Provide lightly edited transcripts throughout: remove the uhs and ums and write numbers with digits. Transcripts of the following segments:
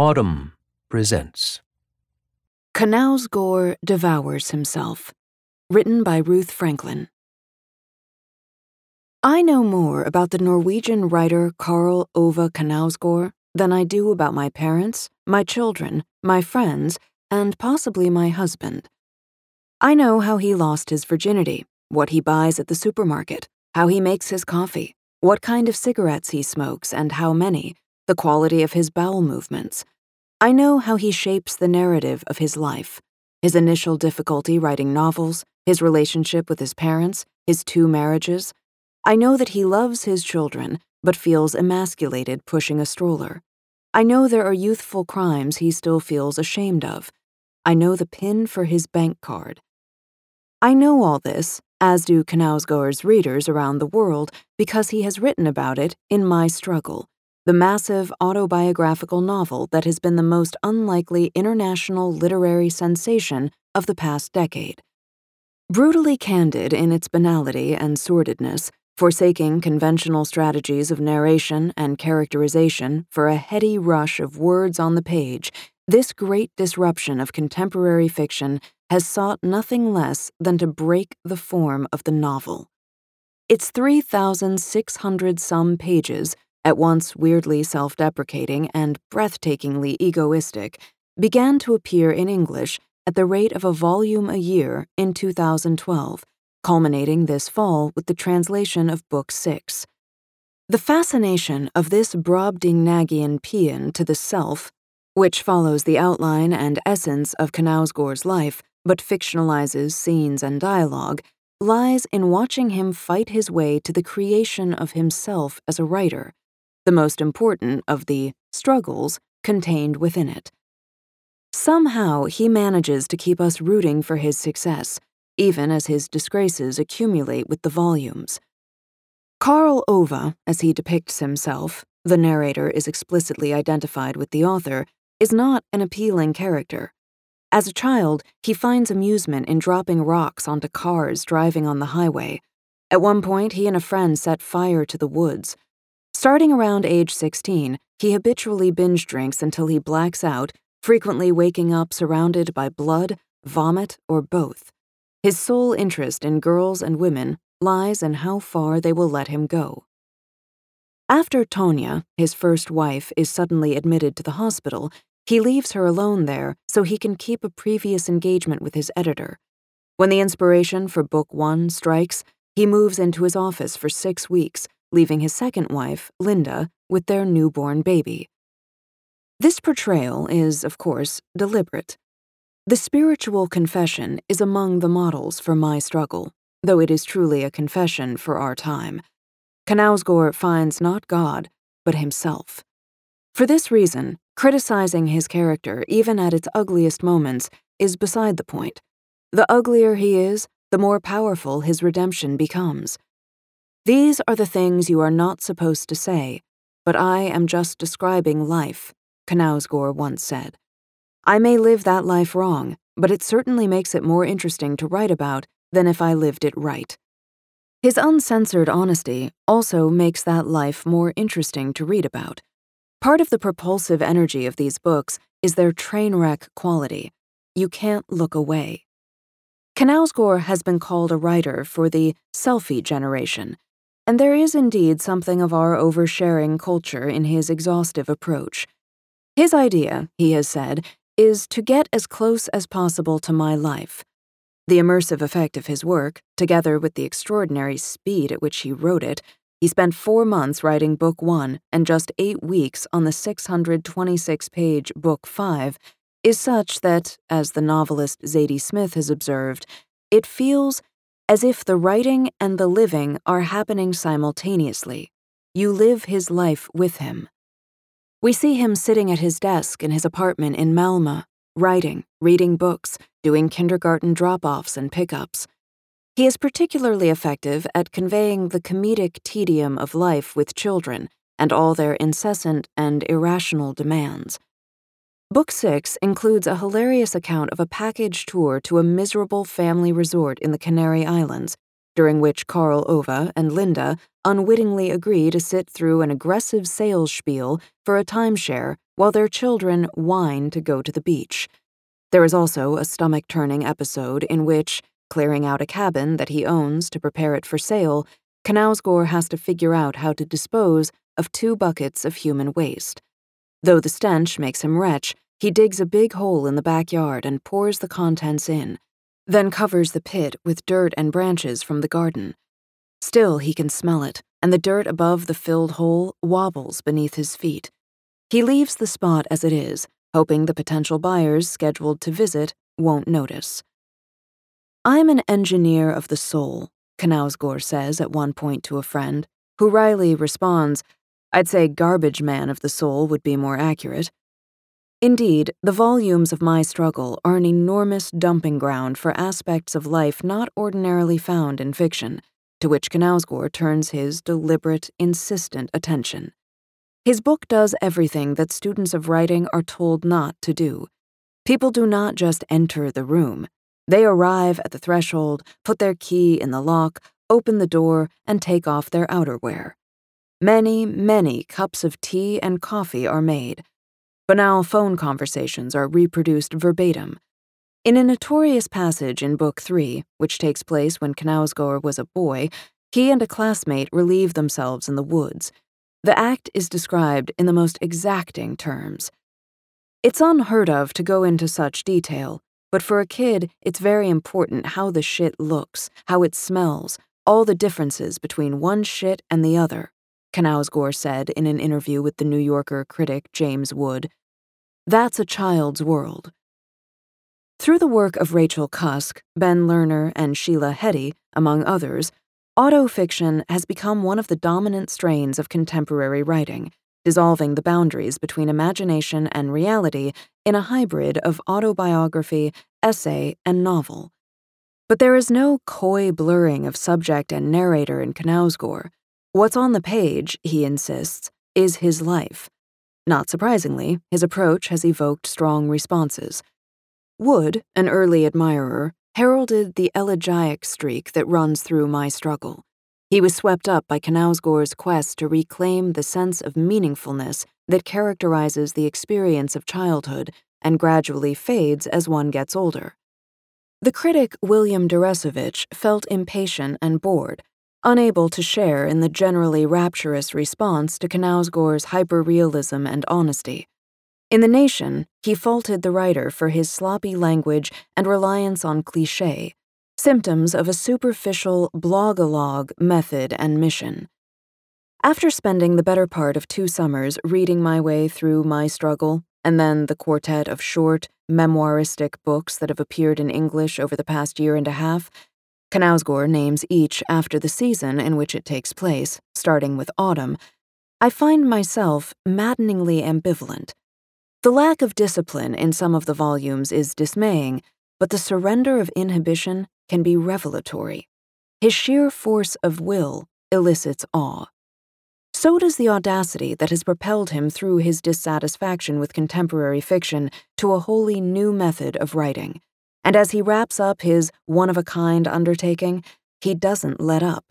Autumn presents Knausgaard Devours Himself, written by Ruth Franklin. I know more about the Norwegian writer Karl Ove Knausgaard than I do about my parents, my children, my friends, and possibly my husband. I know how he lost his virginity, what he buys at the supermarket, how he makes his coffee, what kind of cigarettes he smokes and how many, the quality of his bowel movements. I know how he shapes the narrative of his life, his initial difficulty writing novels, his relationship with his parents, his two marriages. I know that he loves his children, but feels emasculated pushing a stroller. I know there are youthful crimes he still feels ashamed of. I know the PIN for his bank card. I know all this, as do Knausgaard's readers around the world, because he has written about it in My Struggle, the massive autobiographical novel that has been the most unlikely international literary sensation of the past decade. Brutally candid in its banality and sordidness, forsaking conventional strategies of narration and characterization for a heady rush of words on the page, this great disruption of contemporary fiction has sought nothing less than to break the form of the novel. Its 3,600-some pages, at once weirdly self-deprecating and breathtakingly egoistic, began to appear in English at the rate of a volume a year in 2012, culminating this fall with the translation of Book 6. The fascination of this Brobdingnagian paean to the self, which follows the outline and essence of Knausgaard's life but fictionalizes scenes and dialogue, lies in watching him fight his way to the creation of himself as a writer, the most important of the struggles contained within it. Somehow he manages to keep us rooting for his success, even as his disgraces accumulate with the volumes. Karl Ove, as he depicts himself, the narrator is explicitly identified with the author, is not an appealing character. As a child, he finds amusement in dropping rocks onto cars driving on the highway. At one point, he and a friend set fire to the woods. Starting around age 16, he habitually binge drinks until he blacks out, frequently waking up surrounded by blood, vomit, or both. His sole interest in girls and women lies in how far they will let him go. After Tonya, his first wife, is suddenly admitted to the hospital, he leaves her alone there so he can keep a previous engagement with his editor. When the inspiration for Book 1 strikes, he moves into his office for 6 weeks, leaving his second wife, Linda, with their newborn baby. This portrayal is, of course, deliberate. The spiritual confession is among the models for My Struggle, though it is truly a confession for our time. Knausgaard finds not God, but himself. For this reason, criticizing his character, even at its ugliest moments, is beside the point. The uglier he is, the more powerful his redemption becomes. These are the things you are not supposed to say, but I am just describing life, Knausgaard once said. I may live that life wrong, but it certainly makes it more interesting to write about than if I lived it right. His uncensored honesty also makes that life more interesting to read about. Part of the propulsive energy of these books is their train wreck quality. You can't look away. Knausgaard has been called a writer for the selfie generation, and there is indeed something of our oversharing culture in his exhaustive approach. His idea, he has said, is to get as close as possible to my life. The immersive effect of his work, together with the extraordinary speed at which he wrote it, he spent 4 months writing Book 1 and just 8 weeks on the 626-page Book 5, is such that, as the novelist Zadie Smith has observed, it feels as if the writing and the living are happening simultaneously. You live his life with him. We see him sitting at his desk in his apartment in Malmö, writing, reading books, doing kindergarten drop-offs and pickups. He is particularly effective at conveying the comedic tedium of life with children and all their incessant and irrational demands. Book 6 includes a hilarious account of a package tour to a miserable family resort in the Canary Islands, during which Karl Ove and Linda unwittingly agree to sit through an aggressive sales spiel for a timeshare while their children whine to go to the beach. There is also a stomach-turning episode in which, clearing out a cabin that he owns to prepare it for sale, Knausgaard has to figure out how to dispose of 2 buckets of human waste. Though the stench makes him retch, he digs a big hole in the backyard and pours the contents in, then covers the pit with dirt and branches from the garden. Still, he can smell it, and the dirt above the filled hole wobbles beneath his feet. He leaves the spot as it is, hoping the potential buyers scheduled to visit won't notice. "I'm an engineer of the soul," Knausgaard says at one point to a friend, who wryly responds, "I'd say garbage man of the soul would be more accurate." Indeed, the volumes of My Struggle are an enormous dumping ground for aspects of life not ordinarily found in fiction, to which Knausgaard turns his deliberate, insistent attention. His book does everything that students of writing are told not to do. People do not just enter the room. They arrive at the threshold, put their key in the lock, open the door, and take off their outerwear. Many, many cups of tea and coffee are made. Banal phone conversations are reproduced verbatim. In a notorious passage in Book 3, which takes place when Knausgaard was a boy, he and a classmate relieve themselves in the woods. The act is described in the most exacting terms. It's unheard of to go into such detail, but for a kid, it's very important how the shit looks, how it smells, all the differences between one shit and the other, Knausgaard said in an interview with the New Yorker critic James Wood. That's a child's world. Through the work of Rachel Cusk, Ben Lerner, and Sheila Heti, among others, autofiction has become one of the dominant strains of contemporary writing, dissolving the boundaries between imagination and reality in a hybrid of autobiography, essay, and novel. But there is no coy blurring of subject and narrator in Knausgaard. What's on the page, he insists, is his life. Not surprisingly, his approach has evoked strong responses. Wood, an early admirer, heralded the elegiac streak that runs through My Struggle. He was swept up by Knausgaard's quest to reclaim the sense of meaningfulness that characterizes the experience of childhood and gradually fades as one gets older. The critic William Deresiewicz felt impatient and bored, unable to share in the generally rapturous response to Knausgaard's hyperrealism and honesty. In The Nation, he faulted the writer for his sloppy language and reliance on cliché, symptoms of a superficial blog-a-log method and mission. After spending the better part of 2 summers reading my way through My Struggle, and then the quartet of short, memoiristic books that have appeared in English over the past 1.5 years, Knausgaard names each after the season in which it takes place, starting with autumn, I find myself maddeningly ambivalent. The lack of discipline in some of the volumes is dismaying, but the surrender of inhibition can be revelatory. His sheer force of will elicits awe. So does the audacity that has propelled him through his dissatisfaction with contemporary fiction to a wholly new method of writing. And as he wraps up his one-of-a-kind undertaking, he doesn't let up.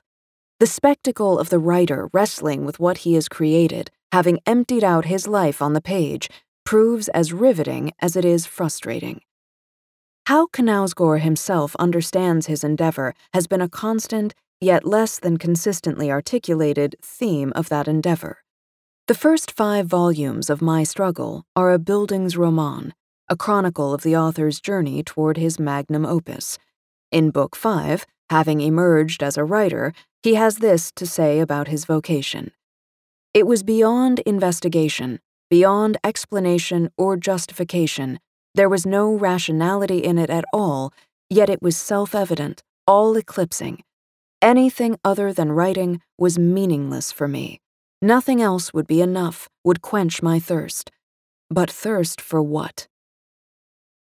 The spectacle of the writer wrestling with what he has created, having emptied out his life on the page, proves as riveting as it is frustrating. How Knausgaard himself understands his endeavor has been a constant, yet less than consistently articulated, theme of that endeavor. The first 5 volumes of My Struggle are a Bildungsroman, a chronicle of the author's journey toward his magnum opus. In Book 5, having emerged as a writer, he has this to say about his vocation. It was beyond investigation, beyond explanation or justification. There was no rationality in it at all, yet it was self-evident, all-eclipsing. Anything other than writing was meaningless for me. Nothing else would be enough, would quench my thirst. But thirst for what?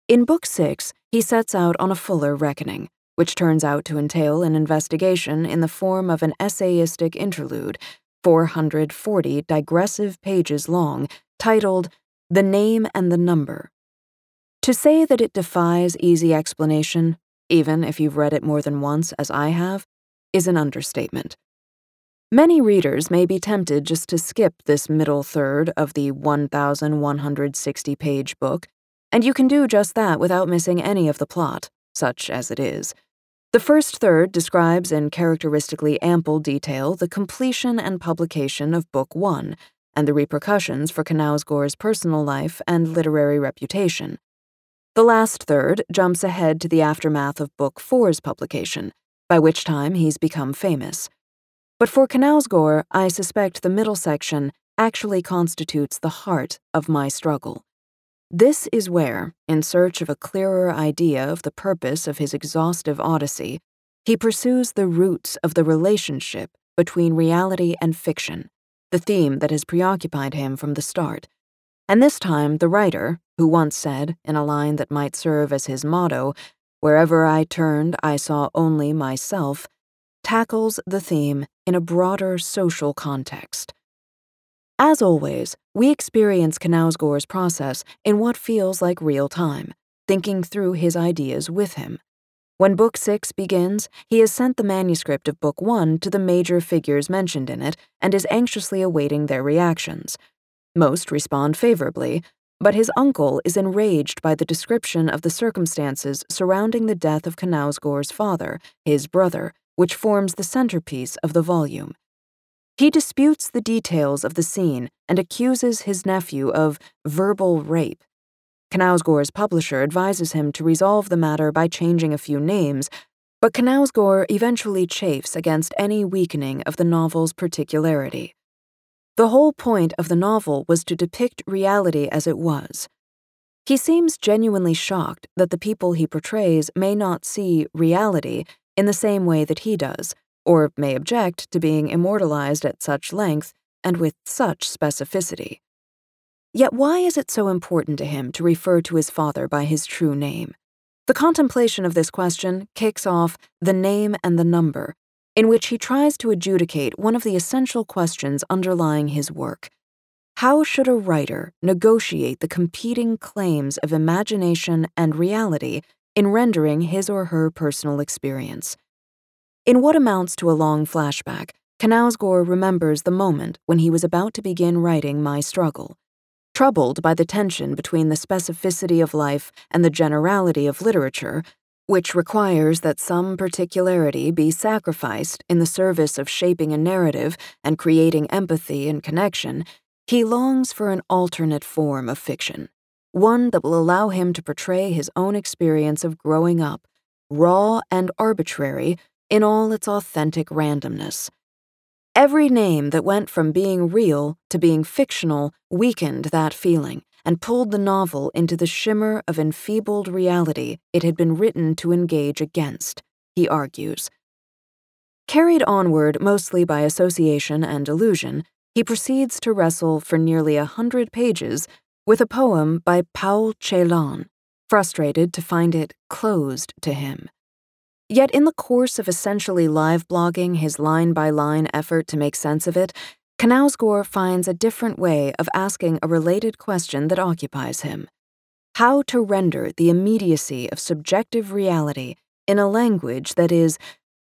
In Book 6, he sets out on a fuller reckoning, which turns out to entail an investigation in the form of an essayistic interlude, 440 digressive pages long, titled The Name and the Number. To say that it defies easy explanation, even if you've read it more than once, as I have, is an understatement. Many readers may be tempted just to skip this middle third of the 1,160-page book, and you can do just that without missing any of the plot, such as it is. The first third describes in characteristically ample detail the completion and publication of Book One and the repercussions for Knausgaard's personal life and literary reputation. The last third jumps ahead to the aftermath of Book Four's publication, by which time he's become famous. But for Knausgaard, I suspect the middle section actually constitutes the heart of My Struggle. This is where, in search of a clearer idea of the purpose of his exhaustive odyssey, he pursues the roots of the relationship between reality and fiction, the theme that has preoccupied him from the start. And this time, the writer, who once said, in a line that might serve as his motto, "Wherever I turned, I saw only myself," tackles the theme in a broader social context. As always, we experience Knausgaard's process in what feels like real time, thinking through his ideas with him. When Book 6 begins, he has sent the manuscript of Book 1 to the major figures mentioned in it and is anxiously awaiting their reactions. Most respond favorably, but his uncle is enraged by the description of the circumstances surrounding the death of Knausgaard's father, his brother, which forms the centerpiece of the volume. He disputes the details of the scene and accuses his nephew of verbal rape. Knausgaard's publisher advises him to resolve the matter by changing a few names, but Knausgaard eventually chafes against any weakening of the novel's particularity. The whole point of the novel was to depict reality as it was. He seems genuinely shocked that the people he portrays may not see reality in the same way that he does, or may object to being immortalized at such length and with such specificity. Yet why is it so important to him to refer to his father by his true name? The contemplation of this question kicks off The Name and the Number, in which he tries to adjudicate one of the essential questions underlying his work. How should a writer negotiate the competing claims of imagination and reality in rendering his or her personal experience? In what amounts to a long flashback, Knausgaard remembers the moment when he was about to begin writing My Struggle. Troubled by the tension between the specificity of life and the generality of literature, which requires that some particularity be sacrificed in the service of shaping a narrative and creating empathy and connection, he longs for an alternate form of fiction, one that will allow him to portray his own experience of growing up, raw and arbitrary, in all its authentic randomness. Every name that went from being real to being fictional weakened that feeling and pulled the novel into the shimmer of enfeebled reality it had been written to engage against, he argues. Carried onward mostly by association and illusion, he proceeds to wrestle for nearly 100 pages with a poem by Paul Celan, frustrated to find it closed to him. Yet in the course of essentially live blogging his line-by-line effort to make sense of it, Knausgaard finds a different way of asking a related question that occupies him: how to render the immediacy of subjective reality in a language that is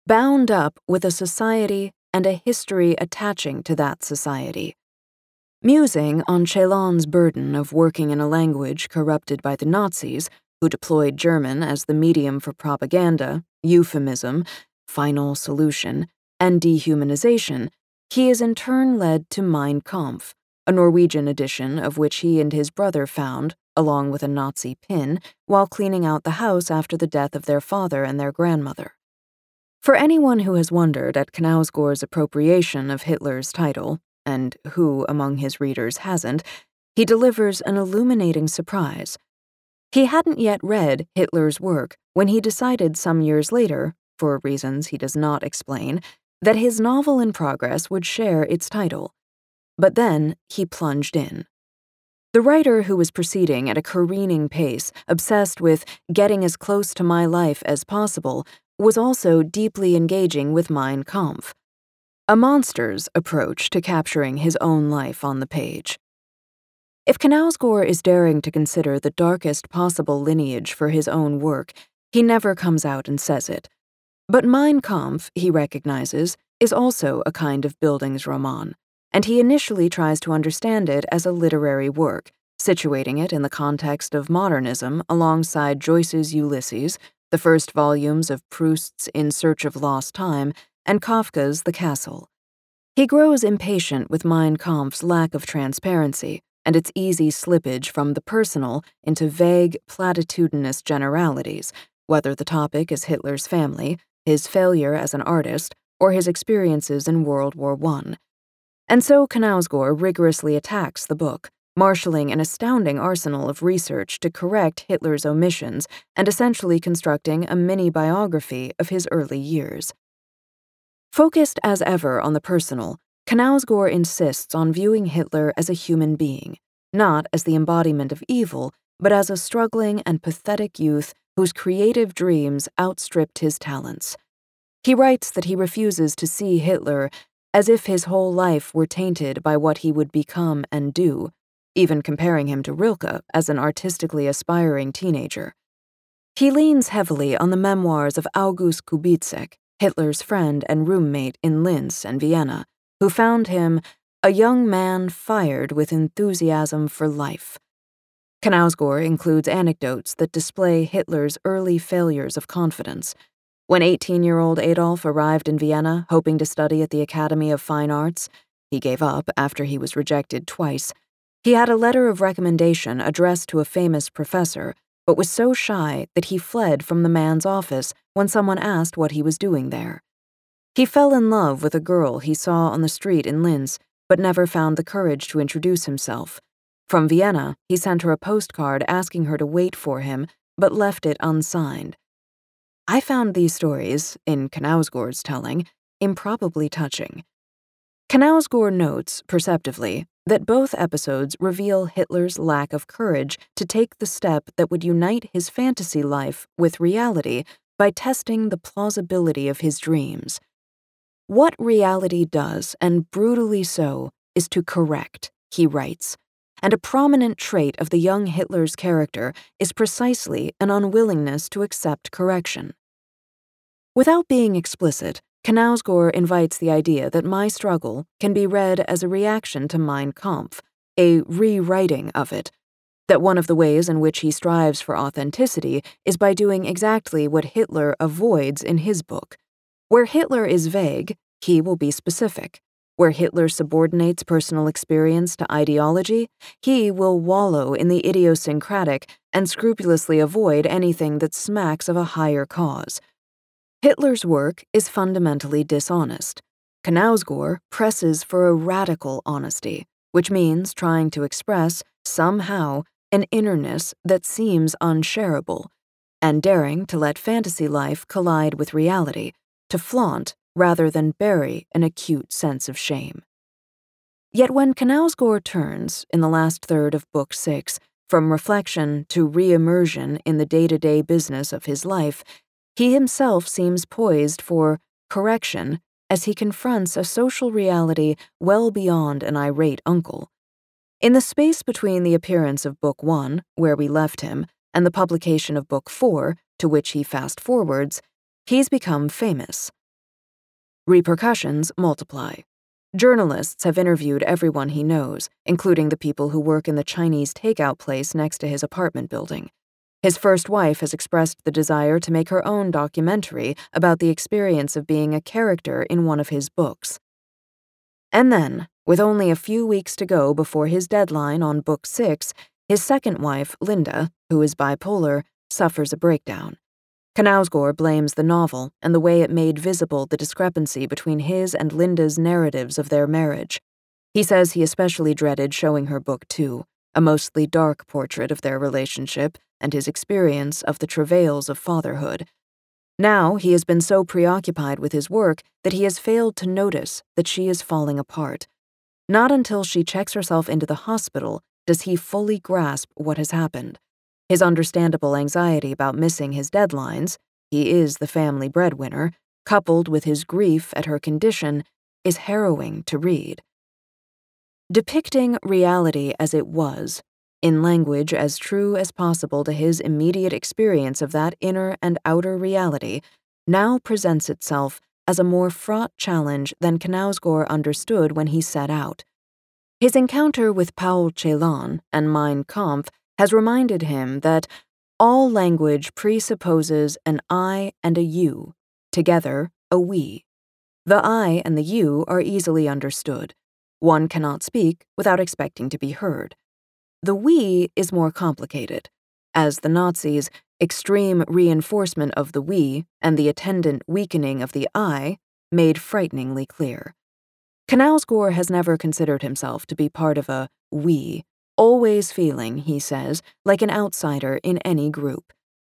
bound up with a society and a history attaching to that society. Musing on Celan's burden of working in a language corrupted by the Nazis, who deployed German as the medium for propaganda, euphemism, final solution, and dehumanization, he is in turn led to Mein Kampf, a Norwegian edition of which he and his brother found, along with a Nazi pin, while cleaning out the house after the death of their father and their grandmother. For anyone who has wondered at Knausgaard's appropriation of Hitler's title, and who among his readers hasn't, he delivers an illuminating surprise. He hadn't yet read Hitler's work when he decided some years later, for reasons he does not explain, that his novel in progress would share its title. But then he plunged in. The writer, who was proceeding at a careening pace, obsessed with getting as close to my life as possible, was also deeply engaging with Mein Kampf, a monster's approach to capturing his own life on the page. If Knausgaard is daring to consider the darkest possible lineage for his own work, he never comes out and says it. But Mein Kampf, he recognizes, is also a kind of Bildungsroman, and he initially tries to understand it as a literary work, situating it in the context of modernism alongside Joyce's Ulysses, the first volumes of Proust's In Search of Lost Time, and Kafka's The Castle. He grows impatient with Mein Kampf's lack of transparency and its easy slippage from the personal into vague, platitudinous generalities, whether the topic is Hitler's family, his failure as an artist, or his experiences in World War I. And so Knausgaard rigorously attacks the book, marshalling an astounding arsenal of research to correct Hitler's omissions and essentially constructing a mini-biography of his early years. Focused as ever on the personal, Knausgaard insists on viewing Hitler as a human being, not as the embodiment of evil, but as a struggling and pathetic youth whose creative dreams outstripped his talents. He writes that he refuses to see Hitler as if his whole life were tainted by what he would become and do, even comparing him to Rilke as an artistically aspiring teenager. He leans heavily on the memoirs of August Kubitzek, Hitler's friend and roommate in Linz and Vienna, who found him a young man fired with enthusiasm for life. Knausgaard includes anecdotes that display Hitler's early failures of confidence. When 18-year-old Adolf arrived in Vienna hoping to study at the Academy of Fine Arts, he gave up after he was rejected twice. He had a letter of recommendation addressed to a famous professor, but was so shy that he fled from the man's office when someone asked what he was doing there. He fell in love with a girl he saw on the street in Linz, but never found the courage to introduce himself. From Vienna, he sent her a postcard asking her to wait for him, but left it unsigned. I found these stories, in Knausgaard's telling, improbably touching. Knausgaard notes, perceptively, that both episodes reveal Hitler's lack of courage to take the step that would unite his fantasy life with reality by testing the plausibility of his dreams. What reality does, and brutally so, is to correct, he writes, and a prominent trait of the young Hitler's character is precisely an unwillingness to accept correction. Without being explicit, Knausgaard invites the idea that My Struggle can be read as a reaction to Mein Kampf, a rewriting of it, that one of the ways in which he strives for authenticity is by doing exactly what Hitler avoids in his book. Where Hitler is vague, he will be specific. Where Hitler subordinates personal experience to ideology, he will wallow in the idiosyncratic and scrupulously avoid anything that smacks of a higher cause. Hitler's work is fundamentally dishonest. Knausgaard presses for a radical honesty, which means trying to express, somehow, an innerness that seems unshareable, and daring to let fantasy life collide with reality, to flaunt rather than bury an acute sense of shame. Yet when Knausgaard turns, in the last third of Book 6, from reflection to re-immersion in the day-to-day business of his life, he himself seems poised for correction as he confronts a social reality well beyond an irate uncle. In the space between the appearance of Book 1, where we left him, and the publication of Book 4, to which he fast-forwards, he's become famous. Repercussions multiply. Journalists have interviewed everyone he knows, including the people who work in the Chinese takeout place next to his apartment building. His first wife has expressed the desire to make her own documentary about the experience of being a character in one of his books. And then, with only a few weeks to go before his deadline on Book 6, his second wife, Linda, who is bipolar, suffers a breakdown. Knausgaard blames the novel and the way it made visible the discrepancy between his and Linda's narratives of their marriage. He says he especially dreaded showing her Book 2, a mostly dark portrait of their relationship, and his experience of the travails of fatherhood. Now he has been so preoccupied with his work that he has failed to notice that she is falling apart. Not until she checks herself into the hospital does he fully grasp what has happened. His understandable anxiety about missing his deadlines, he is the family breadwinner, coupled with his grief at her condition, is harrowing to read. Depicting reality as it was, in language as true as possible to his immediate experience of that inner and outer reality, now presents itself as a more fraught challenge than Knausgaard understood when he set out. His encounter with Paul Celan and Mein Kampf has reminded him that all language presupposes an I and a you, together a we. The I and the you are easily understood. One cannot speak without expecting to be heard. The we is more complicated, as the Nazis' extreme reinforcement of the we and the attendant weakening of the I made frighteningly clear. Knausgaard has never considered himself to be part of a we, always feeling, he says, like an outsider in any group.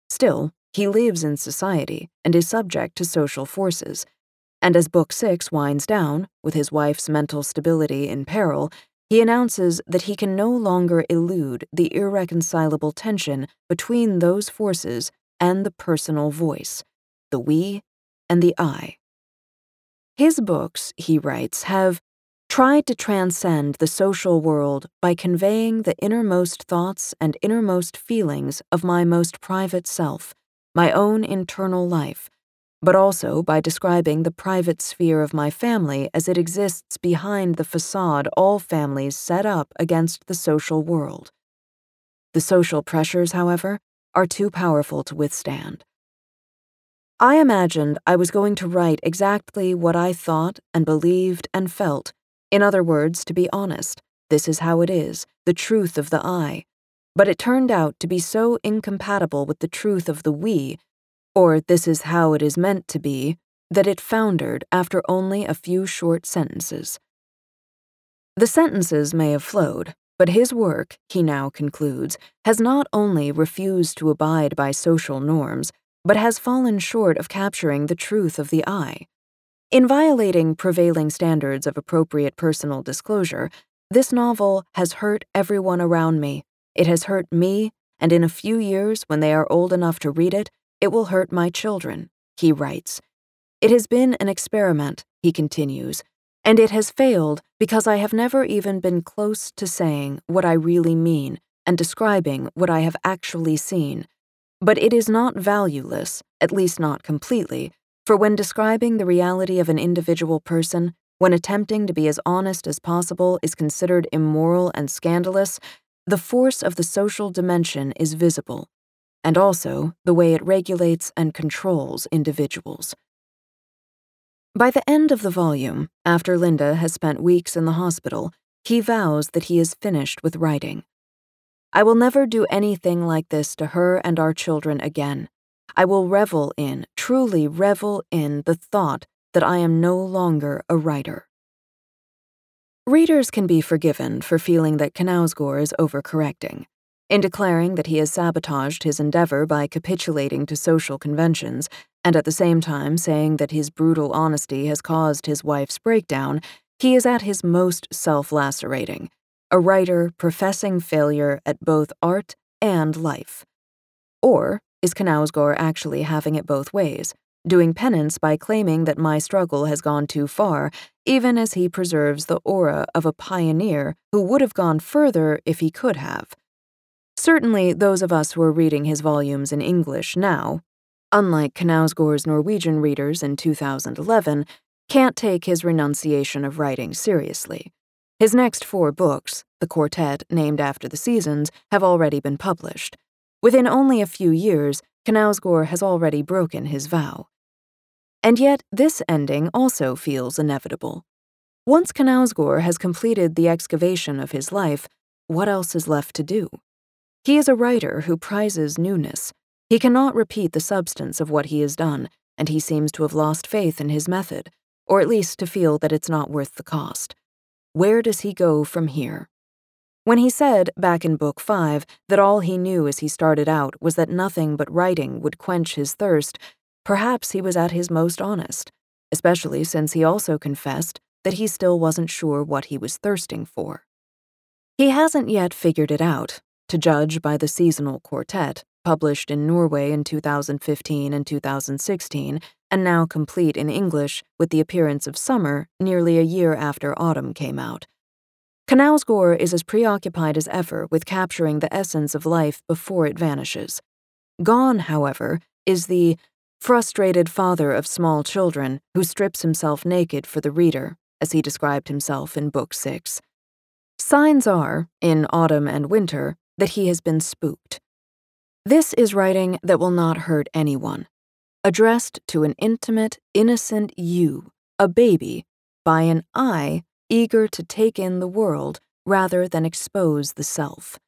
Still, he lives in society and is subject to social forces. And as Book 6 winds down, with his wife's mental stability in peril, he announces that he can no longer elude the irreconcilable tension between those forces and the personal voice, the we and the I. His books, he writes, have tried to transcend the social world by conveying the innermost thoughts and innermost feelings of my most private self, my own internal life, but also by describing the private sphere of my family as it exists behind the facade all families set up against the social world. The social pressures, however, are too powerful to withstand. I imagined I was going to write exactly what I thought and believed and felt. In other words, to be honest, this is how it is, the truth of the I. But it turned out to be so incompatible with the truth of the we, or this is how it is meant to be, that it foundered after only a few short sentences. The sentences may have flowed, but his work, he now concludes, has not only refused to abide by social norms, but has fallen short of capturing the truth of the I. In violating prevailing standards of appropriate personal disclosure, this novel has hurt everyone around me. It has hurt me, and in a few years, when they are old enough to read it, it will hurt my children, he writes. It has been an experiment, he continues, and it has failed because I have never even been close to saying what I really mean and describing what I have actually seen. But it is not valueless, at least not completely, for when describing the reality of an individual person, when attempting to be as honest as possible is considered immoral and scandalous, the force of the social dimension is visible, and also the way it regulates and controls individuals. By the end of the volume, after Linda has spent weeks in the hospital, he vows that he is finished with writing. I will never do anything like this to her and our children again. I will revel in, truly revel in, the thought that I am no longer a writer. Readers can be forgiven for feeling that Knausgaard is overcorrecting. In declaring that he has sabotaged his endeavor by capitulating to social conventions, and at the same time saying that his brutal honesty has caused his wife's breakdown, he is at his most self-lacerating, a writer professing failure at both art and life. Or is Knausgaard actually having it both ways, doing penance by claiming that My Struggle has gone too far, even as he preserves the aura of a pioneer who would have gone further if he could have? Certainly, those of us who are reading his volumes in English now, unlike Knausgaard's Norwegian readers in 2011, can't take his renunciation of writing seriously. His next 4 books, the quartet named after the seasons, have already been published. Within only a few years, Knausgaard has already broken his vow. And yet, this ending also feels inevitable. Once Knausgaard has completed the excavation of his life, what else is left to do? He is a writer who prizes newness. He cannot repeat the substance of what he has done, and he seems to have lost faith in his method, or at least to feel that it's not worth the cost. Where does he go from here? When he said, back in Book 5, that all he knew as he started out was that nothing but writing would quench his thirst, perhaps he was at his most honest, especially since he also confessed that he still wasn't sure what he was thirsting for. He hasn't yet figured it out, to judge by the seasonal quartet, published in Norway in 2015 and 2016, and now complete in English with the appearance of Summer nearly a year after Autumn came out. Knausgaard is as preoccupied as ever with capturing the essence of life before it vanishes. Gone, however, is the frustrated father of small children who strips himself naked for the reader, as he described himself in Book 6. Signs are, in autumn and winter, that he has been spooked. This is writing that will not hurt anyone, addressed to an intimate, innocent you, a baby, by an I eager to take in the world rather than expose the self.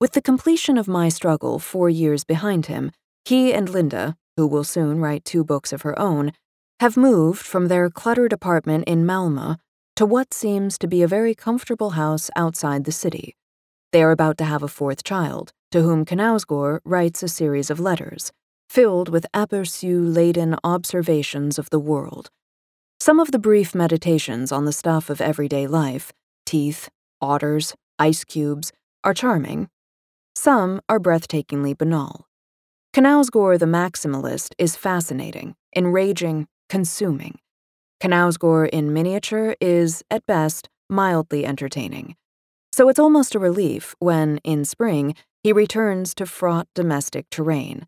With the completion of My Struggle 4 years behind him, he and Linda, who will soon write 2 books of her own, have moved from their cluttered apartment in Malmö to what seems to be a very comfortable house outside the city. They are about to have a 4th child, to whom Knausgaard writes a series of letters, filled with aperçu-laden observations of the world. Some of the brief meditations on the stuff of everyday life, teeth, otters, ice cubes, are charming. Some are breathtakingly banal. Knausgaard the maximalist is fascinating, enraging, consuming. Knausgaard in miniature is, at best, mildly entertaining. So it's almost a relief when, in spring, he returns to fraught domestic terrain.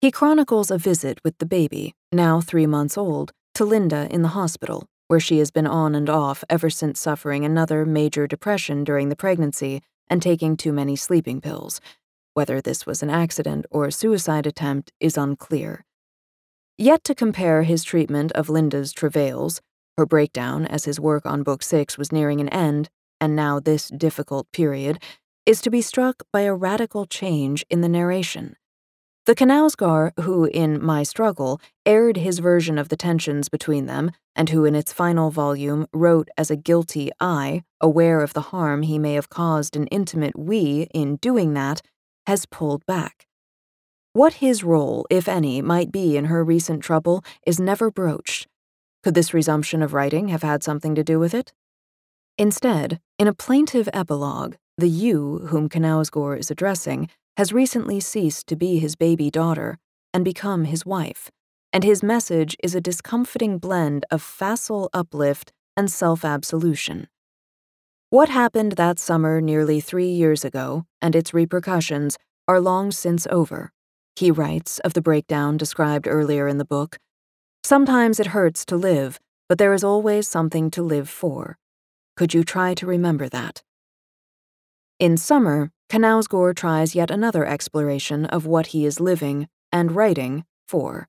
He chronicles a visit with the baby, now 3 months old, to Linda in the hospital, where she has been on and off ever since suffering another major depression during the pregnancy and taking too many sleeping pills. Whether this was an accident or a suicide attempt is unclear. Yet to compare his treatment of Linda's travails, her breakdown as his work on Book 6 was nearing an end, and now this difficult period, is to be struck by a radical change in the narration. The Knausgaard who in My Struggle aired his version of the tensions between them, and who in its final volume wrote as a guilty I, aware of the harm he may have caused an intimate we in doing that, has pulled back. What his role, if any, might be in her recent trouble is never broached. Could this resumption of writing have had something to do with it? Instead, in a plaintive epilogue, the you whom Knausgaard is addressing has recently ceased to be his baby daughter and become his wife, and his message is a discomfiting blend of facile uplift and self-absolution. What happened that summer nearly 3 years ago and its repercussions are long since over. He writes of the breakdown described earlier in the book. Sometimes it hurts to live, but there is always something to live for. Could you try to remember that? In summer, Knausgaard tries yet another exploration of what he is living and writing for.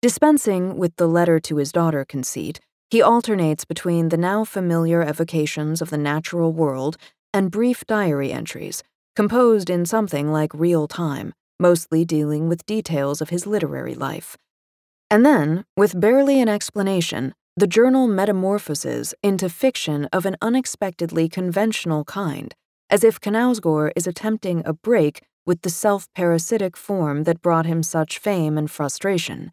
Dispensing with the letter to his daughter conceit, he alternates between the now familiar evocations of the natural world and brief diary entries, composed in something like real time, mostly dealing with details of his literary life. And then, with barely an explanation, the journal metamorphoses into fiction of an unexpectedly conventional kind, as if Knausgaard is attempting a break with the self-parasitic form that brought him such fame and frustration.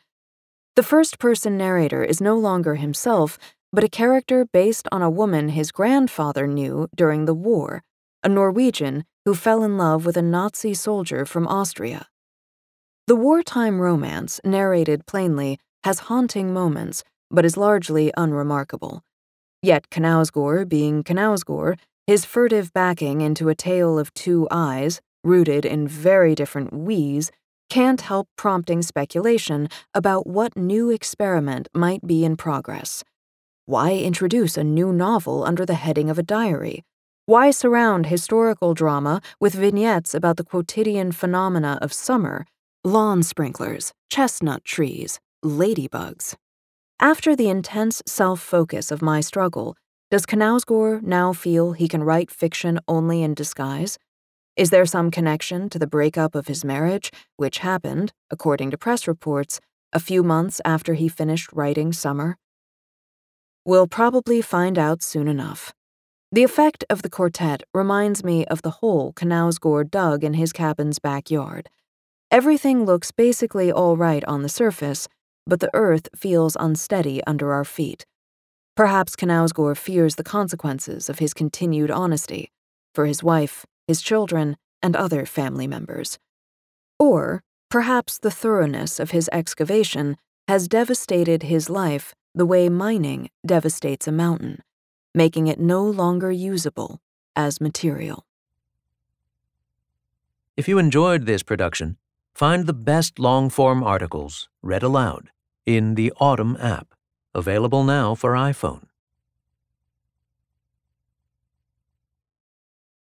The first-person narrator is no longer himself, but a character based on a woman his grandfather knew during the war, a Norwegian who fell in love with a Nazi soldier from Austria. The wartime romance, narrated plainly, has haunting moments, but is largely unremarkable. Yet Knausgaard, being Knausgaard, his furtive backing into a tale of two eyes, rooted in very different we's, can't help prompting speculation about what new experiment might be in progress. Why introduce a new novel under the heading of a diary? Why surround historical drama with vignettes about the quotidian phenomena of summer, lawn sprinklers, chestnut trees, ladybugs? After the intense self-focus of My Struggle, does Knausgaard now feel he can write fiction only in disguise? Is there some connection to the breakup of his marriage, which happened, according to press reports, a few months after he finished writing Summer? We'll probably find out soon enough. The effect of the quartet reminds me of the hole Knausgaard dug in his cabin's backyard. Everything looks basically all right on the surface, but the earth feels unsteady under our feet. Perhaps Knausgaard fears the consequences of his continued honesty for his wife, his children, and other family members. Or perhaps the thoroughness of his excavation has devastated his life the way mining devastates a mountain, making it no longer usable as material. If you enjoyed this production, Find the best long-form articles, read aloud, in the Autumn app, available now for iPhone.